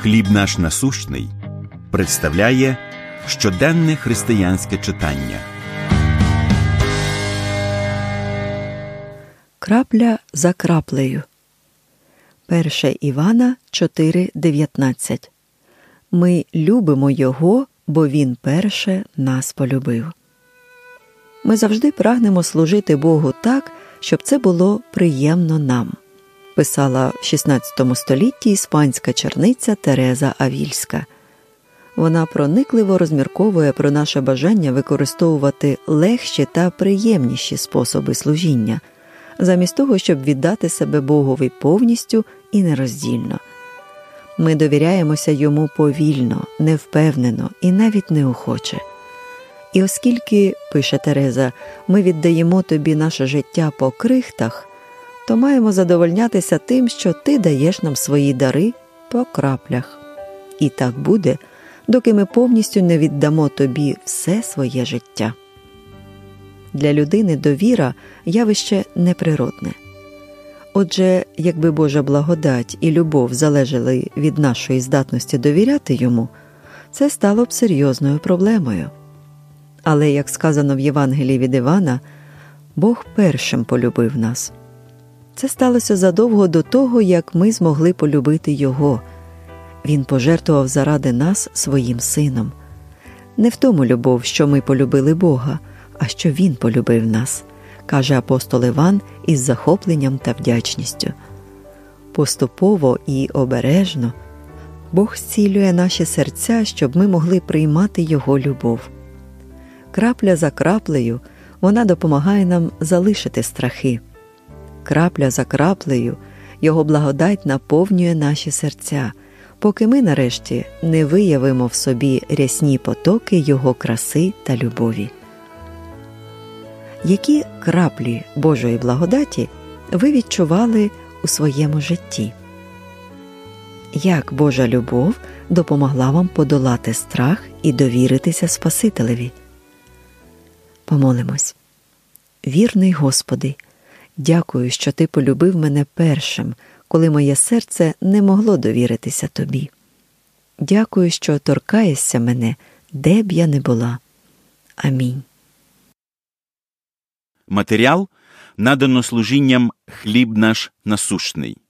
«Хліб наш насущний» представляє щоденне християнське читання. Крапля за краплею. 1 Івана 4:19. Ми любимо Його, бо Він перше нас полюбив. Ми завжди прагнемо служити Богу так, щоб це було приємно нам, писала в 16 столітті іспанська черниця Тереза Авільська. Вона проникливо розмірковує про наше бажання використовувати легші та приємніші способи служіння, замість того, щоб віддати себе Богові повністю і нероздільно. Ми довіряємося Йому повільно, невпевнено і навіть неохоче. І оскільки, пише Тереза, ми віддаємо тобі наше життя по крихтах, то маємо задовольнятися тим, що ти даєш нам свої дари по краплях. І так буде, доки ми повністю не віддамо тобі все своє життя. Для людини довіра – явище неприродне. Отже, якби Божа благодать і любов залежали від нашої здатності довіряти Йому, це стало б серйозною проблемою. Але, як сказано в Євангелії від Івана, Бог першим полюбив нас. Це сталося задовго до того, як ми змогли полюбити Його. Він пожертвував заради нас своїм Сином. Не в тому любов, що ми полюбили Бога, а що Він полюбив нас, каже апостол Іван із захопленням та вдячністю. Поступово і обережно Бог зцілює наші серця, щоб ми могли приймати Його любов. Крапля за краплею вона допомагає нам залишити страхи. Крапля за краплею Його благодать наповнює наші серця, поки ми нарешті не виявимо в собі рясні потоки Його краси та любові. Які краплі Божої благодаті ви відчували у своєму житті? Як Божа любов допомогла вам подолати страх і довіритися Спасителеві? Помолимось. Вірний Господи, дякую, що Ти полюбив мене першим, коли моє серце не могло довіритися Тобі. Дякую, що торкаєшся мене, де б я не була. Амінь. Матеріал надано служінням «Хліб наш насущний».